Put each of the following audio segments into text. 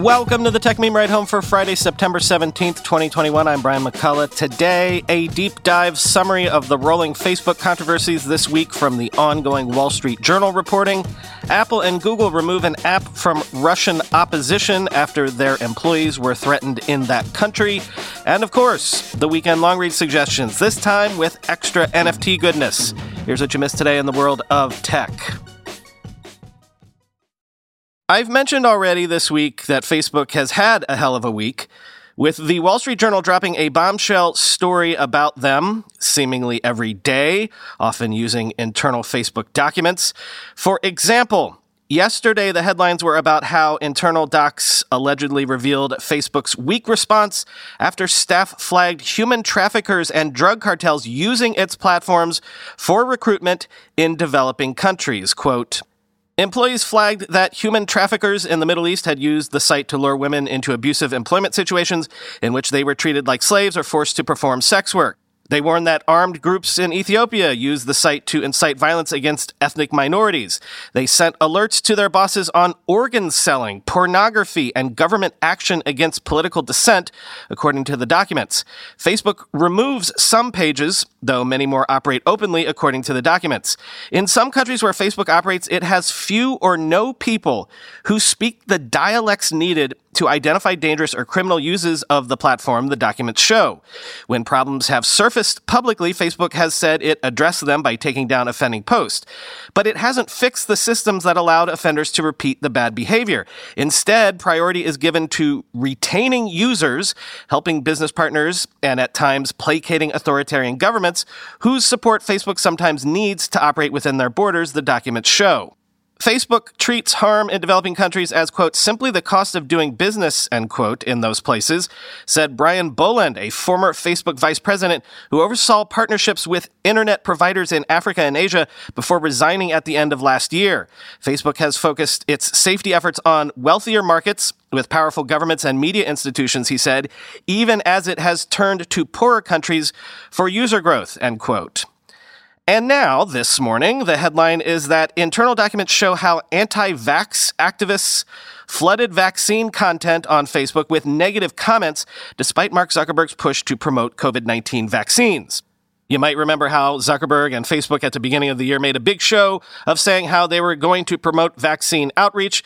Welcome to the Tech Meme Ride Home for Friday, September 17th, 2021. I'm Brian McCullough. Today, a deep dive summary of the rolling Facebook controversies this week from the ongoing Wall Street Journal reporting. Apple and Google remove an app from Russian opposition after their employees were threatened in that country. And of course, the weekend long read suggestions, this time with extra NFT goodness. Here's what you missed today in the world of tech. I've mentioned already this week that Facebook has had a hell of a week, with the Wall Street Journal dropping a bombshell story about them, seemingly every day, often using internal Facebook documents. For example, yesterday, the headlines were about how internal docs allegedly revealed Facebook's weak response after staff flagged human traffickers and drug cartels using its platforms for recruitment in developing countries. Quote, employees flagged that human traffickers in the Middle East had used the site to lure women into abusive employment situations in which they were treated like slaves or forced to perform sex work. They warned that armed groups in Ethiopia used the site to incite violence against ethnic minorities. They sent alerts to their bosses on organ selling, pornography, and government action against political dissent, according to the documents. Facebook removes some pages, though many more operate openly, according to the documents. In some countries where Facebook operates, it has few or no people who speak the dialects needed to identify dangerous or criminal uses of the platform, the documents show. When problems have surfaced publicly, Facebook has said it addressed them by taking down offending posts. But it hasn't fixed the systems that allowed offenders to repeat the bad behavior. Instead, priority is given to retaining users, helping business partners, and at times placating authoritarian governments whose support Facebook sometimes needs to operate within their borders, the documents show. Facebook treats harm in developing countries as, quote, simply the cost of doing business, end quote, in those places, said Brian Boland, a former Facebook vice president who oversaw partnerships with internet providers in Africa and Asia before resigning at the end of last year. Facebook has focused its safety efforts on wealthier markets with powerful governments and media institutions, he said, even as it has turned to poorer countries for user growth, end quote. And now, this morning, the headline is that internal documents show how anti-vax activists flooded vaccine content on Facebook with negative comments despite Mark Zuckerberg's push to promote COVID-19 vaccines. You might remember how Zuckerberg and Facebook at the beginning of the year made a big show of saying how they were going to promote vaccine outreach,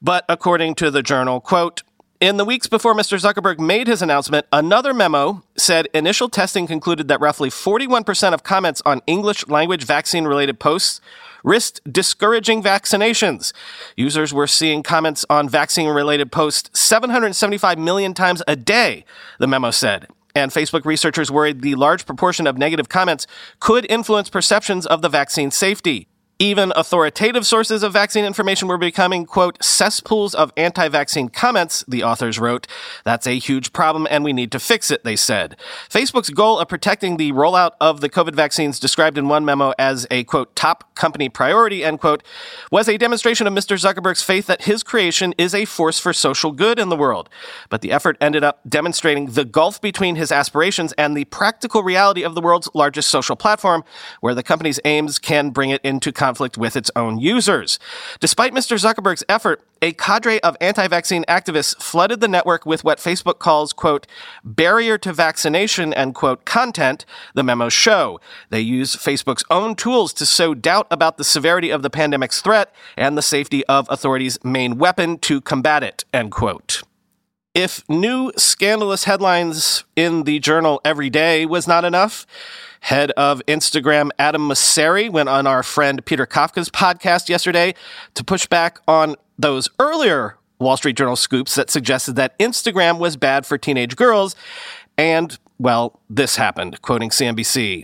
but according to the journal, quote, in the weeks before Mr. Zuckerberg made his announcement, another memo said initial testing concluded that roughly 41% of comments on English language vaccine-related posts risked discouraging vaccinations. Users were seeing comments on vaccine-related posts 775 million times a day, the memo said. And Facebook researchers worried the large proportion of negative comments could influence perceptions of the vaccine's safety. Even authoritative sources of vaccine information were becoming, quote, cesspools of anti-vaccine comments, the authors wrote. That's a huge problem and we need to fix it, they said. Facebook's goal of protecting the rollout of the COVID vaccines described in one memo as a, quote, top company priority, end quote, was a demonstration of Mr. Zuckerberg's faith that his creation is a force for social good in the world. But the effort ended up demonstrating the gulf between his aspirations and the practical reality of the world's largest social platform, where the company's aims can bring it into conflict with its own users. Despite Mr. Zuckerberg's effort, a cadre of anti-vaccine activists flooded the network with what Facebook calls, quote, barrier to vaccination, end quote, content, the memos show. They use Facebook's own tools to sow doubt about the severity of the pandemic's threat and the safety of authorities' main weapon to combat it, end quote. If new scandalous headlines in the journal every day was not enough, head of Instagram Adam Mosseri went on our friend Peter Kafka's podcast yesterday to push back on those earlier Wall Street Journal scoops that suggested that Instagram was bad for teenage girls. And, well, this happened, quoting CNBC.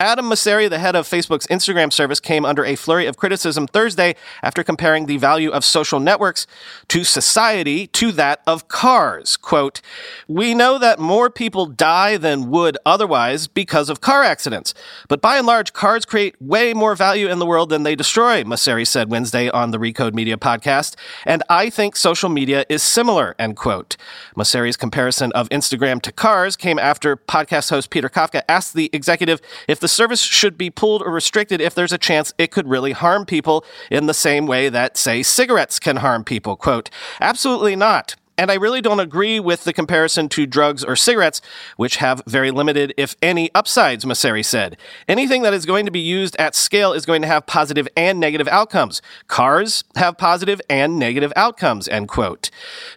Adam Mosseri, the head of Facebook's Instagram service, came under a flurry of criticism Thursday after comparing the value of social networks to society to that of cars. Quote, we know that more people die than would otherwise because of car accidents, but by and large, cars create way more value in the world than they destroy, Mosseri said Wednesday on the Recode Media podcast, and I think social media is similar, end quote. Mosseri's comparison of Instagram to cars came after podcast host Peter Kafka asked the executive if the service should be pulled or restricted if there's a chance it could really harm people in the same way that, say, cigarettes can harm people. Quote, absolutely not. And I really don't agree with the comparison to drugs or cigarettes, which have very limited, if any, upsides, Mosseri said. Anything that is going to be used at scale is going to have positive and negative outcomes. Cars have positive and negative outcomes, end quote.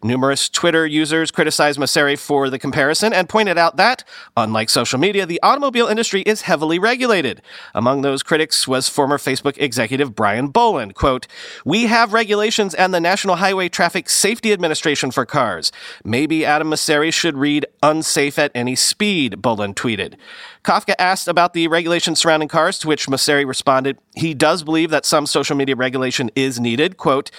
Numerous Twitter users criticized Mosseri for the comparison and pointed out that, unlike social media, the automobile industry is heavily regulated. Among those critics was former Facebook executive Brian Boland, quote, "We have regulations and the National Highway Traffic Safety Administration for cars. Maybe Adam Mosseri should read unsafe at any speed," Boland tweeted. Kafka asked about the regulations surrounding cars, to which Mosseri responded, he does believe that some social media regulation is needed. Quote,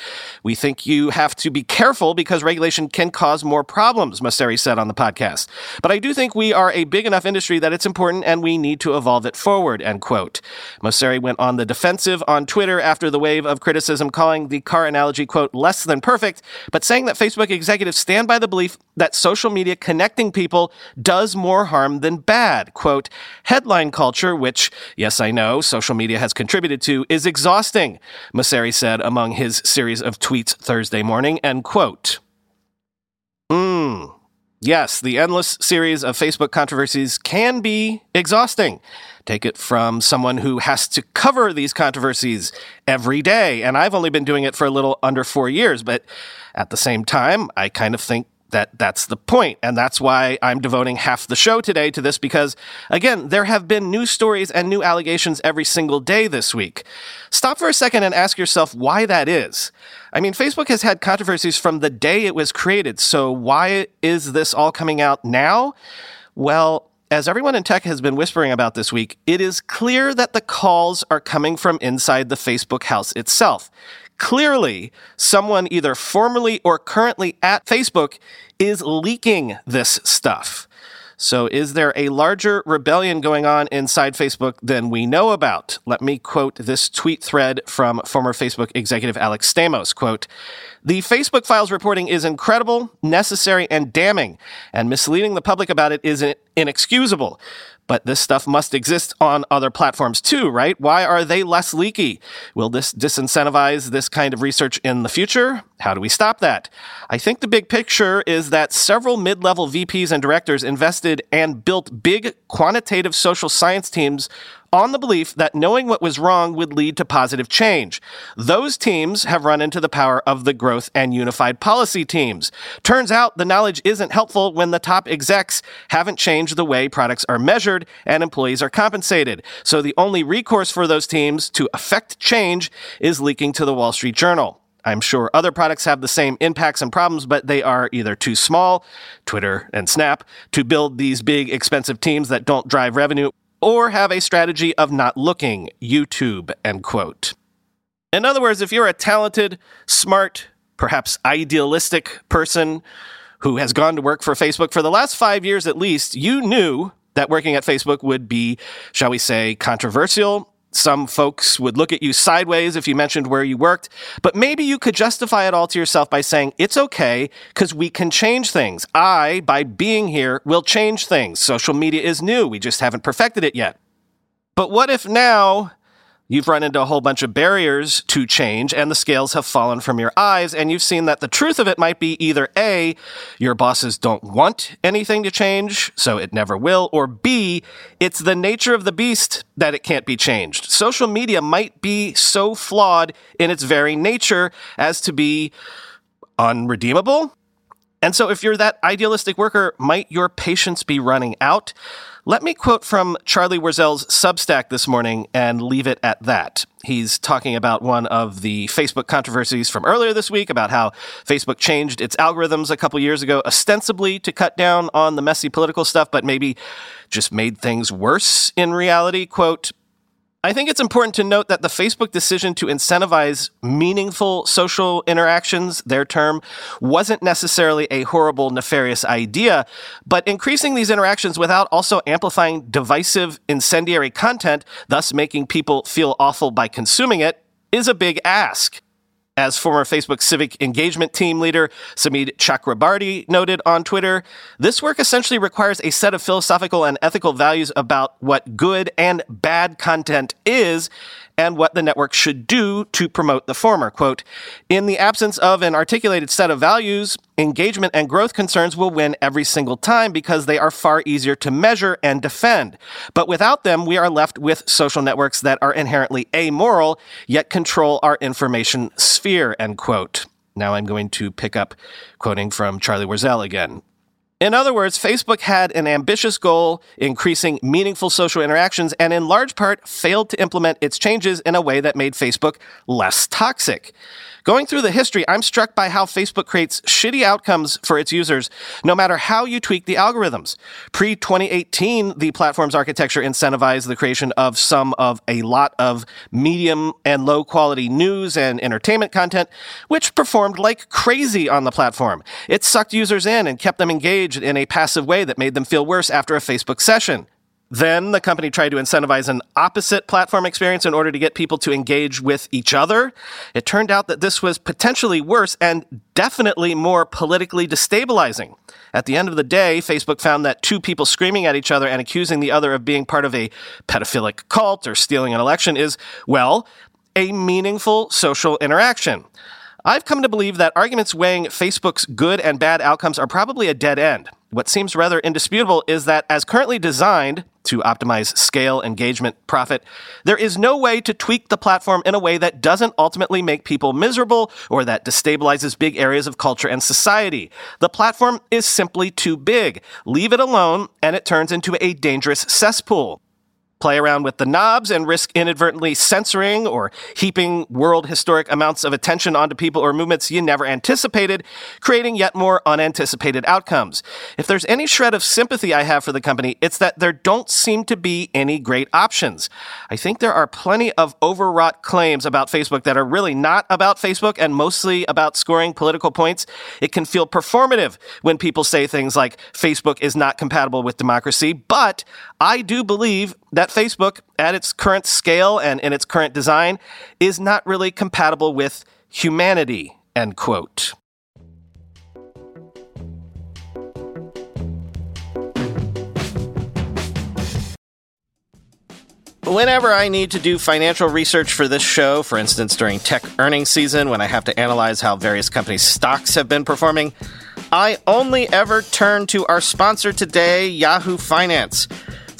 "We think you have to be careful because regulation can cause more problems," Mosseri said on the podcast. "But I do think we are a big enough industry that it's important and we need to evolve it forward," end quote. Mosseri went on the defensive on Twitter after the wave of criticism, calling the car analogy, quote, "less than perfect," but saying that Facebook executives stand by the belief that social media connecting people does more harm than bad. Quote, "Headline culture, which, yes, I know, social media has contributed to, is exhausting," Mosseri said among his series of tweets Thursday morning, end quote. Yes, the endless series of Facebook controversies can be exhausting. Take it from someone who has to cover these controversies every day, and I've only been doing it for a little under 4 years, but at the same time, I kind of think that's the point, and that's why I'm devoting half the show today to this because, again, there have been new stories and new allegations every single day this week. Stop for a second and ask yourself why that is. I mean, Facebook has had controversies from the day it was created, so why is this all coming out now? Well, as everyone in tech has been whispering about this week, it is clear that the calls are coming from inside the Facebook house itself. Clearly, someone either formerly or currently at Facebook is leaking this stuff. So is there a larger rebellion going on inside Facebook than we know about? Let me quote this tweet thread from former Facebook executive Alex Stamos, quote, "The Facebook files reporting is incredible, necessary, and damning, and misleading the public about it is inexcusable. But this stuff must exist on other platforms too, right? Why are they less leaky? Will this disincentivize this kind of research in the future? How do we stop that? I think the big picture is that several mid-level VPs and directors invested and built big quantitative social science teams on the belief that knowing what was wrong would lead to positive change. Those teams have run into the power of the growth and unified policy teams. Turns out the knowledge isn't helpful when the top execs haven't changed the way products are measured and employees are compensated. So the only recourse for those teams to affect change is leaking to the Wall Street Journal. I'm sure other products have the same impacts and problems, but they are either too small, Twitter and Snap, to build these big, expensive teams that don't drive revenue, or have a strategy of not looking, YouTube, end quote." In other words, if you're a talented, smart, perhaps idealistic person who has gone to work for Facebook for the last 5 years at least, you knew that working at Facebook would be, shall we say, controversial. Some folks would look at you sideways if you mentioned where you worked, but maybe you could justify it all to yourself by saying, it's okay, because we can change things. I, by being here, will change things. Social media is new. We just haven't perfected it yet. But what if now you've run into a whole bunch of barriers to change and the scales have fallen from your eyes and you've seen that the truth of it might be either A, your bosses don't want anything to change, so it never will, or B, it's the nature of the beast that it can't be changed. Social media might be so flawed in its very nature as to be unredeemable. And so if you're that idealistic worker, might your patience be running out? Let me quote from Charlie Warzel's Substack this morning and leave it at that. He's talking about one of the Facebook controversies from earlier this week about how Facebook changed its algorithms a couple years ago, ostensibly to cut down on the messy political stuff, but maybe just made things worse in reality. Quote, "I think it's important to note that the Facebook decision to incentivize meaningful social interactions, their term, wasn't necessarily a horrible, nefarious idea, but increasing these interactions without also amplifying divisive, incendiary content, thus making people feel awful by consuming it, is a big ask." As former Facebook civic engagement team leader Sameer Chakrabarti noted on Twitter, "This work essentially requires a set of philosophical and ethical values about what good and bad content is, and what the network should do to promote the former. Quote, in the absence of an articulated set of values, engagement and growth concerns will win every single time because they are far easier to measure and defend. But without them, we are left with social networks that are inherently amoral, yet control our information sphere, end quote. Now I'm going to pick up quoting from Charlie Warzel again. In other words, Facebook had an ambitious goal, increasing meaningful social interactions, and in large part failed to implement its changes in a way that made Facebook less toxic. Going through the history, I'm struck by how Facebook creates shitty outcomes for its users, no matter how you tweak the algorithms. Pre-2018, the platform's architecture incentivized the creation of some of a lot of medium and low-quality news and entertainment content, which performed like crazy on the platform. It sucked users in and kept them engaged in a passive way that made them feel worse after a Facebook session. Then the company tried to incentivize an opposite platform experience in order to get people to engage with each other. It turned out that this was potentially worse and definitely more politically destabilizing. At the end of the day, Facebook found that two people screaming at each other and accusing the other of being part of a pedophilic cult or stealing an election is, well, a meaningful social interaction. I've come to believe that arguments weighing Facebook's good and bad outcomes are probably a dead end. What seems rather indisputable is that, as currently designed to optimize scale, engagement, profit, there is no way to tweak the platform in a way that doesn't ultimately make people miserable or that destabilizes big areas of culture and society. The platform is simply too big. Leave it alone, and it turns into a dangerous cesspool. Play around with the knobs and risk inadvertently censoring or heaping world-historic amounts of attention onto people or movements you never anticipated, creating yet more unanticipated outcomes. If there's any shred of sympathy I have for the company, it's that there don't seem to be any great options. I think there are plenty of overwrought claims about Facebook that are really not about Facebook and mostly about scoring political points. It can feel performative when people say things like, Facebook is not compatible with democracy, but I do believe that Facebook, at its current scale and in its current design, is not really compatible with humanity, end quote. Whenever I need to do financial research for this show, for instance, during tech earnings season, when I have to analyze how various companies' stocks have been performing, I only ever turn to our sponsor today, Yahoo Finance.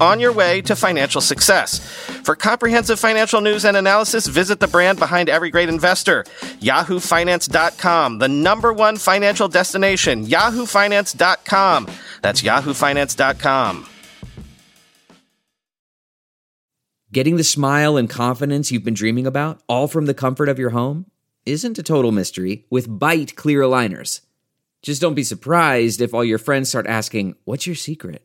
on your way to financial success. For comprehensive financial news and analysis, visit the brand behind every great investor, yahoofinance.com, the number one financial destination, yahoofinance.com. That's yahoofinance.com. Getting the smile and confidence you've been dreaming about, all from the comfort of your home, isn't a total mystery with Bite Clear Aligners. Just don't be surprised if all your friends start asking, what's your secret?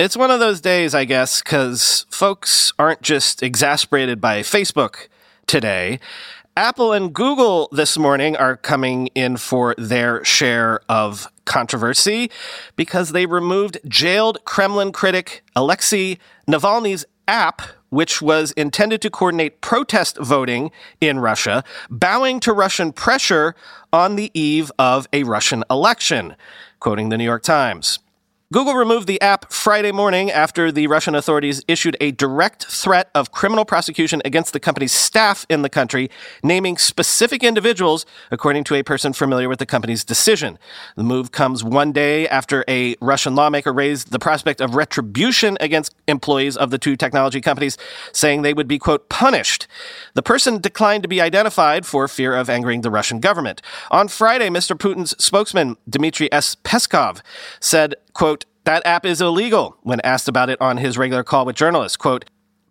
It's one of those days, I guess, because folks aren't just exasperated by Facebook today. Apple and Google this morning are coming in for their share of controversy because they removed jailed Kremlin critic Alexei Navalny's app, which was intended to coordinate protest voting in Russia, bowing to Russian pressure on the eve of a Russian election, quoting the New York Times. Google removed the app Friday morning after the Russian authorities issued a direct threat of criminal prosecution against the company's staff in the country, naming specific individuals, according to a person familiar with the company's decision. The move comes one day after a Russian lawmaker raised the prospect of retribution against employees of the two technology companies, saying they would be, quote, punished. The person declined to be identified for fear of angering the Russian government. On Friday, Mr. Putin's spokesman, Dmitry S. Peskov, said, quote, that app is illegal, when asked about it on his regular call with journalists. Quote,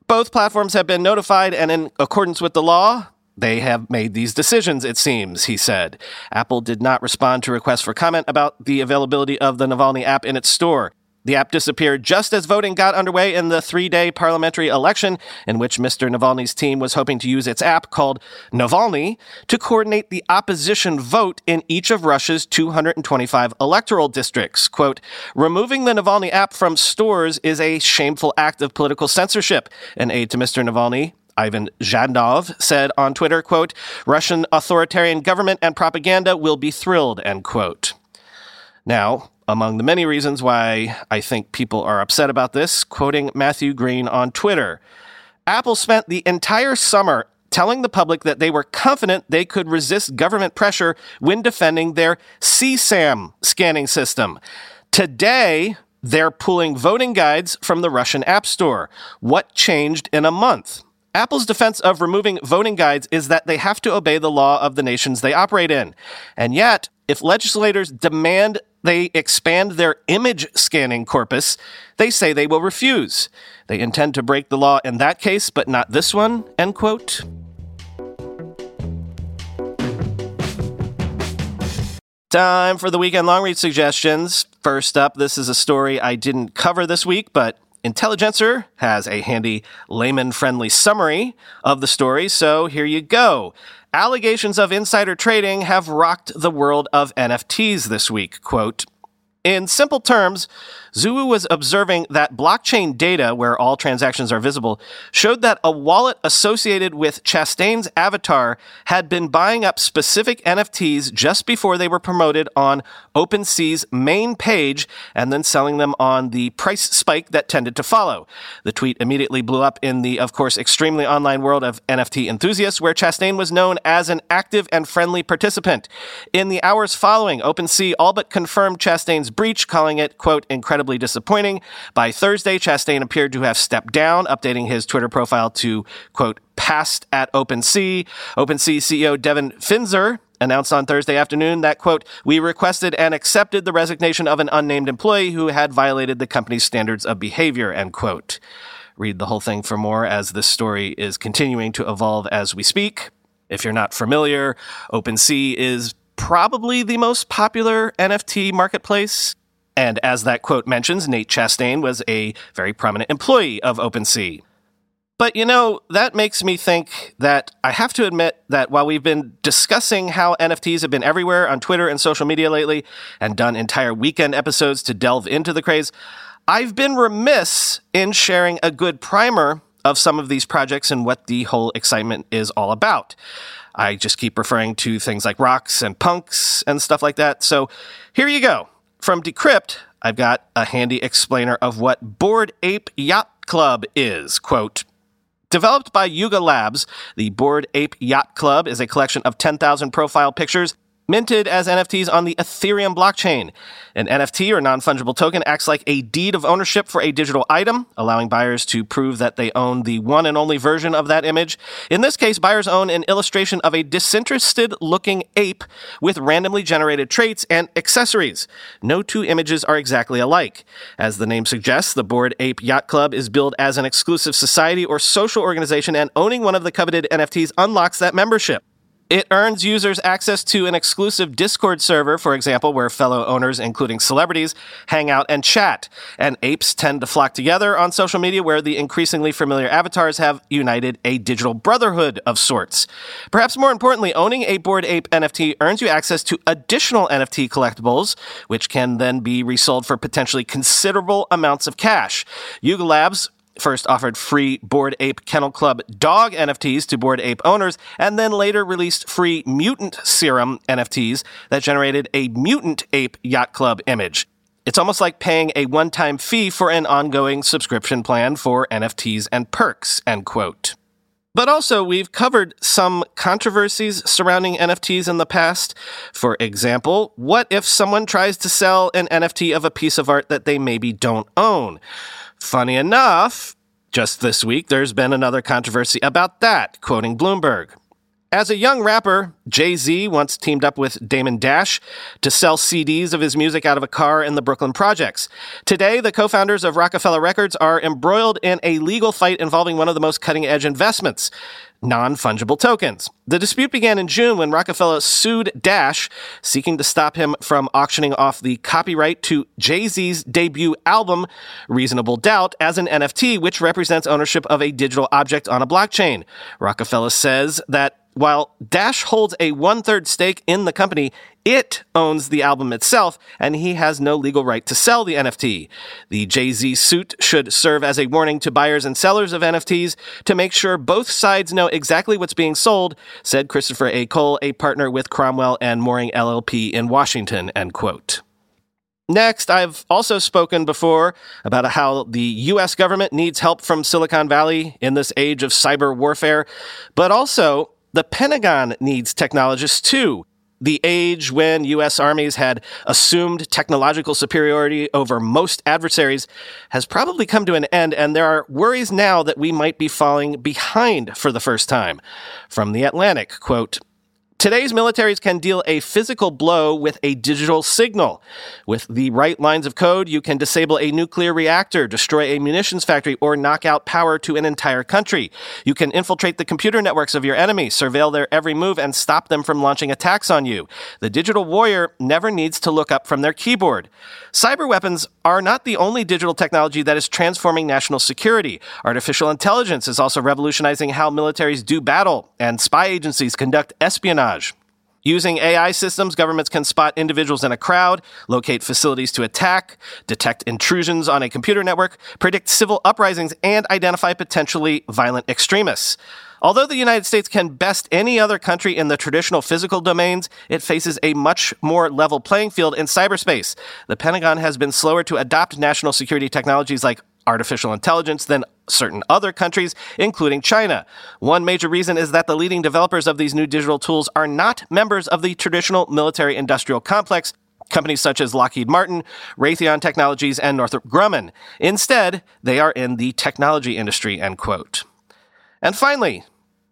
both platforms have been notified, and in accordance with the law, they have made these decisions, it seems, he said. Apple did not respond to requests for comment about the availability of the Navalny app in its store. The app disappeared just as voting got underway in the three-day parliamentary election in which Mr. Navalny's team was hoping to use its app called Navalny to coordinate the opposition vote in each of Russia's 225 electoral districts. Quote, removing the Navalny app from stores is a shameful act of political censorship, an aide to Mr. Navalny, Ivan Zhdanov, said on Twitter, quote, Russian authoritarian government and propaganda will be thrilled, end quote. Now, among the many reasons why I think people are upset about this, quoting Matthew Green on Twitter, Apple spent the entire summer telling the public that they were confident they could resist government pressure when defending their CSAM scanning system. Today, they're pulling voting guides from the Russian App Store. What changed in a month? Apple's defense of removing voting guides is that they have to obey the law of the nations they operate in. And yet, if legislators demand they expand their image scanning corpus, they say they will refuse. They intend to break the law in that case, but not this one, end quote. Time for the weekend long-read suggestions. First up, this is a story I didn't cover this week, but Intelligencer has a handy layman-friendly summary of the story, so here you go. Allegations of insider trading have rocked the world of NFTs this week. Quote, in simple terms, Zuu was observing that blockchain data, where all transactions are visible, showed that a wallet associated with Chastain's avatar had been buying up specific NFTs just before they were promoted on OpenSea's main page and then selling them on the price spike that tended to follow. The tweet immediately blew up in the, of course, extremely online world of NFT enthusiasts, where Chastain was known as an active and friendly participant. In the hours following, OpenSea all but confirmed Chastain's breach, calling it, quote, incredibly disappointing. By Thursday, Chastain appeared to have stepped down, updating his Twitter profile to, quote, past at OpenSea. OpenSea CEO Devin Finzer announced on Thursday afternoon that, quote, we requested and accepted the resignation of an unnamed employee who had violated the company's standards of behavior, end quote. Read the whole thing for more, as this story is continuing to evolve as we speak. If you're not familiar, OpenSea is probably the most popular NFT marketplace. And as that quote mentions, Nate Chastain was a very prominent employee of OpenSea. But, you know, that makes me think that I have to admit that while we've been discussing how NFTs have been everywhere on Twitter and social media lately and done entire weekend episodes to delve into the craze, I've been remiss in sharing a good primer of some of these projects and what the whole excitement is all about. I just keep referring to things like rocks and punks and stuff like that. So here you go. From Decrypt, I've got a handy explainer of what Bored Ape Yacht Club is. Quote, developed by Yuga Labs, the Bored Ape Yacht Club is a collection of 10,000 profile pictures minted as NFTs on the Ethereum blockchain. An NFT, or non-fungible token, acts like a deed of ownership for a digital item, allowing buyers to prove that they own the one and only version of that image. In this case, buyers own an illustration of a disinterested-looking ape with randomly generated traits and accessories. No two images are exactly alike. As the name suggests, the Bored Ape Yacht Club is billed as an exclusive society or social organization, and owning one of the coveted NFTs unlocks that membership. It earns users access to an exclusive Discord server, for example, where fellow owners, including celebrities, hang out and chat. And apes tend to flock together on social media, where the increasingly familiar avatars have united a digital brotherhood of sorts. Perhaps more importantly, owning a Bored Ape NFT earns you access to additional NFT collectibles, which can then be resold for potentially considerable amounts of cash. Yuga Labs first offered free Bored Ape Kennel Club dog NFTs to Bored Ape owners, and then later released free Mutant Serum NFTs that generated a Mutant Ape Yacht Club image. It's almost like paying a one-time fee for an ongoing subscription plan for NFTs and perks, end quote. But also, we've covered some controversies surrounding NFTs in the past. For example, what if someone tries to sell an NFT of a piece of art that they maybe don't own? Funny enough, just this week, there's been another controversy about that, quoting Bloomberg. As a young rapper, Jay-Z once teamed up with Damon Dash to sell CDs of his music out of a car in the Brooklyn Projects. Today, the co-founders of Rockefeller Records are embroiled in a legal fight involving one of the most cutting-edge investments, non-fungible tokens. The dispute began in June when Rockefeller sued Dash, seeking to stop him from auctioning off the copyright to Jay-Z's debut album, Reasonable Doubt, as an NFT, which represents ownership of a digital object on a blockchain. Rockefeller says that while Dash holds a one-third stake in the company, it owns the album itself, and he has no legal right to sell the NFT. The Jay-Z suit should serve as a warning to buyers and sellers of NFTs to make sure both sides know exactly what's being sold, said Christopher A. Cole, a partner with Cromwell and Mooring LLP in Washington, end quote. Next, I've also spoken before about how the U.S. government needs help from Silicon Valley in this age of cyber warfare, but also the Pentagon needs technologists, too. The age when U.S. armies had assumed technological superiority over most adversaries has probably come to an end, and there are worries now that we might be falling behind for the first time. From The Atlantic, quote, "Today's militaries can deal a physical blow with a digital signal. With the right lines of code, you can disable a nuclear reactor, destroy a munitions factory, or knock out power to an entire country. You can infiltrate the computer networks of your enemy, surveil their every move, and stop them from launching attacks on you. The digital warrior never needs to look up from their keyboard." Cyber weapons are not the only digital technology that is transforming national security. Artificial intelligence is also revolutionizing how militaries do battle, and spy agencies conduct espionage. Using AI systems, governments can spot individuals in a crowd, locate facilities to attack, detect intrusions on a computer network, predict civil uprisings, and identify potentially violent extremists. Although the United States can best any other country in the traditional physical domains, it faces a much more level playing field in cyberspace. The Pentagon has been slower to adopt national security technologies like artificial intelligence than certain other countries, including China. One major reason is that the leading developers of these new digital tools are not members of the traditional military-industrial complex, companies such as Lockheed Martin, Raytheon Technologies, and Northrop Grumman. Instead, they are in the technology industry, end quote. And finally,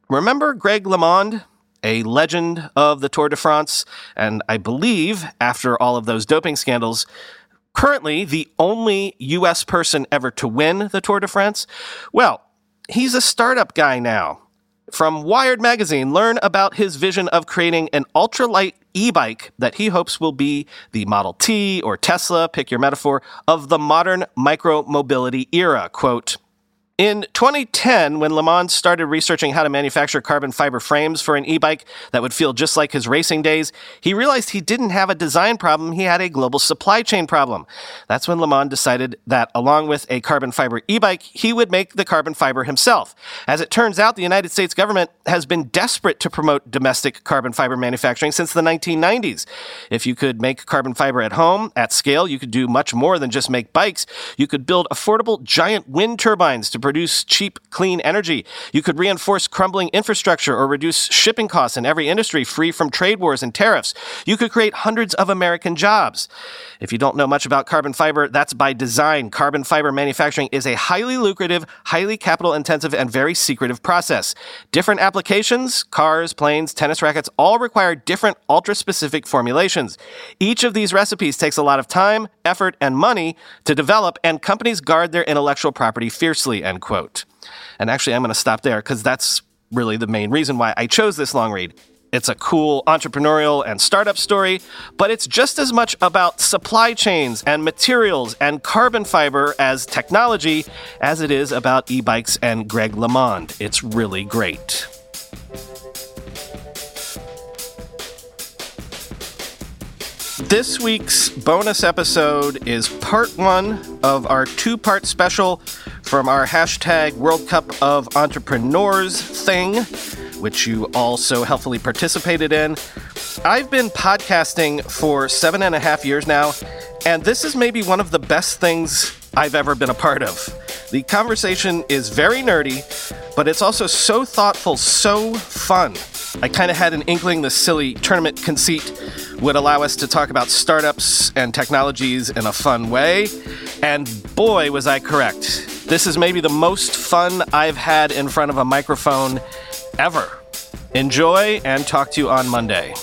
remember Greg LeMond, a legend of the Tour de France, and I believe, after all of those doping scandals, currently the only U.S. person ever to win the Tour de France? Well, he's a startup guy now. From Wired magazine, learn about his vision of creating an ultralight e-bike that he hopes will be the Model T or Tesla, pick your metaphor, of the modern micro-mobility era, quote, "In 2010, when LeMond started researching how to manufacture carbon fiber frames for an e-bike that would feel just like his racing days, he realized he didn't have a design problem, he had a global supply chain problem. That's when LeMond decided that, along with a carbon fiber e-bike, he would make the carbon fiber himself. As it turns out, the United States government has been desperate to promote domestic carbon fiber manufacturing since the 1990s. If you could make carbon fiber at home, at scale, you could do much more than just make bikes. You could build affordable giant wind turbines to produce cheap, clean energy. You could reinforce crumbling infrastructure or reduce shipping costs in every industry free from trade wars and tariffs. You could create hundreds of American jobs. If you don't know much about carbon fiber, that's by design. Carbon fiber manufacturing is a highly lucrative, highly capital-intensive, and very secretive process. Different applications, cars, planes, tennis rackets, all require different ultra-specific formulations. Each of these recipes takes a lot of time, effort, and money to develop, and companies guard their intellectual property fiercely," end quote. And actually, I'm going to stop there because that's really the main reason why I chose this long read. It's a cool entrepreneurial and startup story, but it's just as much about supply chains and materials and carbon fiber as technology as it is about e-bikes and Greg LeMond. It's really great. This week's bonus episode is part one of our two-part special from our hashtag World Cup of Entrepreneurs thing. which you all so helpfully participated in. I've been podcasting for 7.5 years now, and this is maybe one of the best things I've ever been a part of. The conversation is very nerdy, but it's also so thoughtful, so fun. I kind of had an inkling the silly tournament conceit would allow us to talk about startups and technologies in a fun way, and boy, was I correct. This is maybe the most fun I've had in front of a microphone ever. Enjoy, and talk to you on Monday.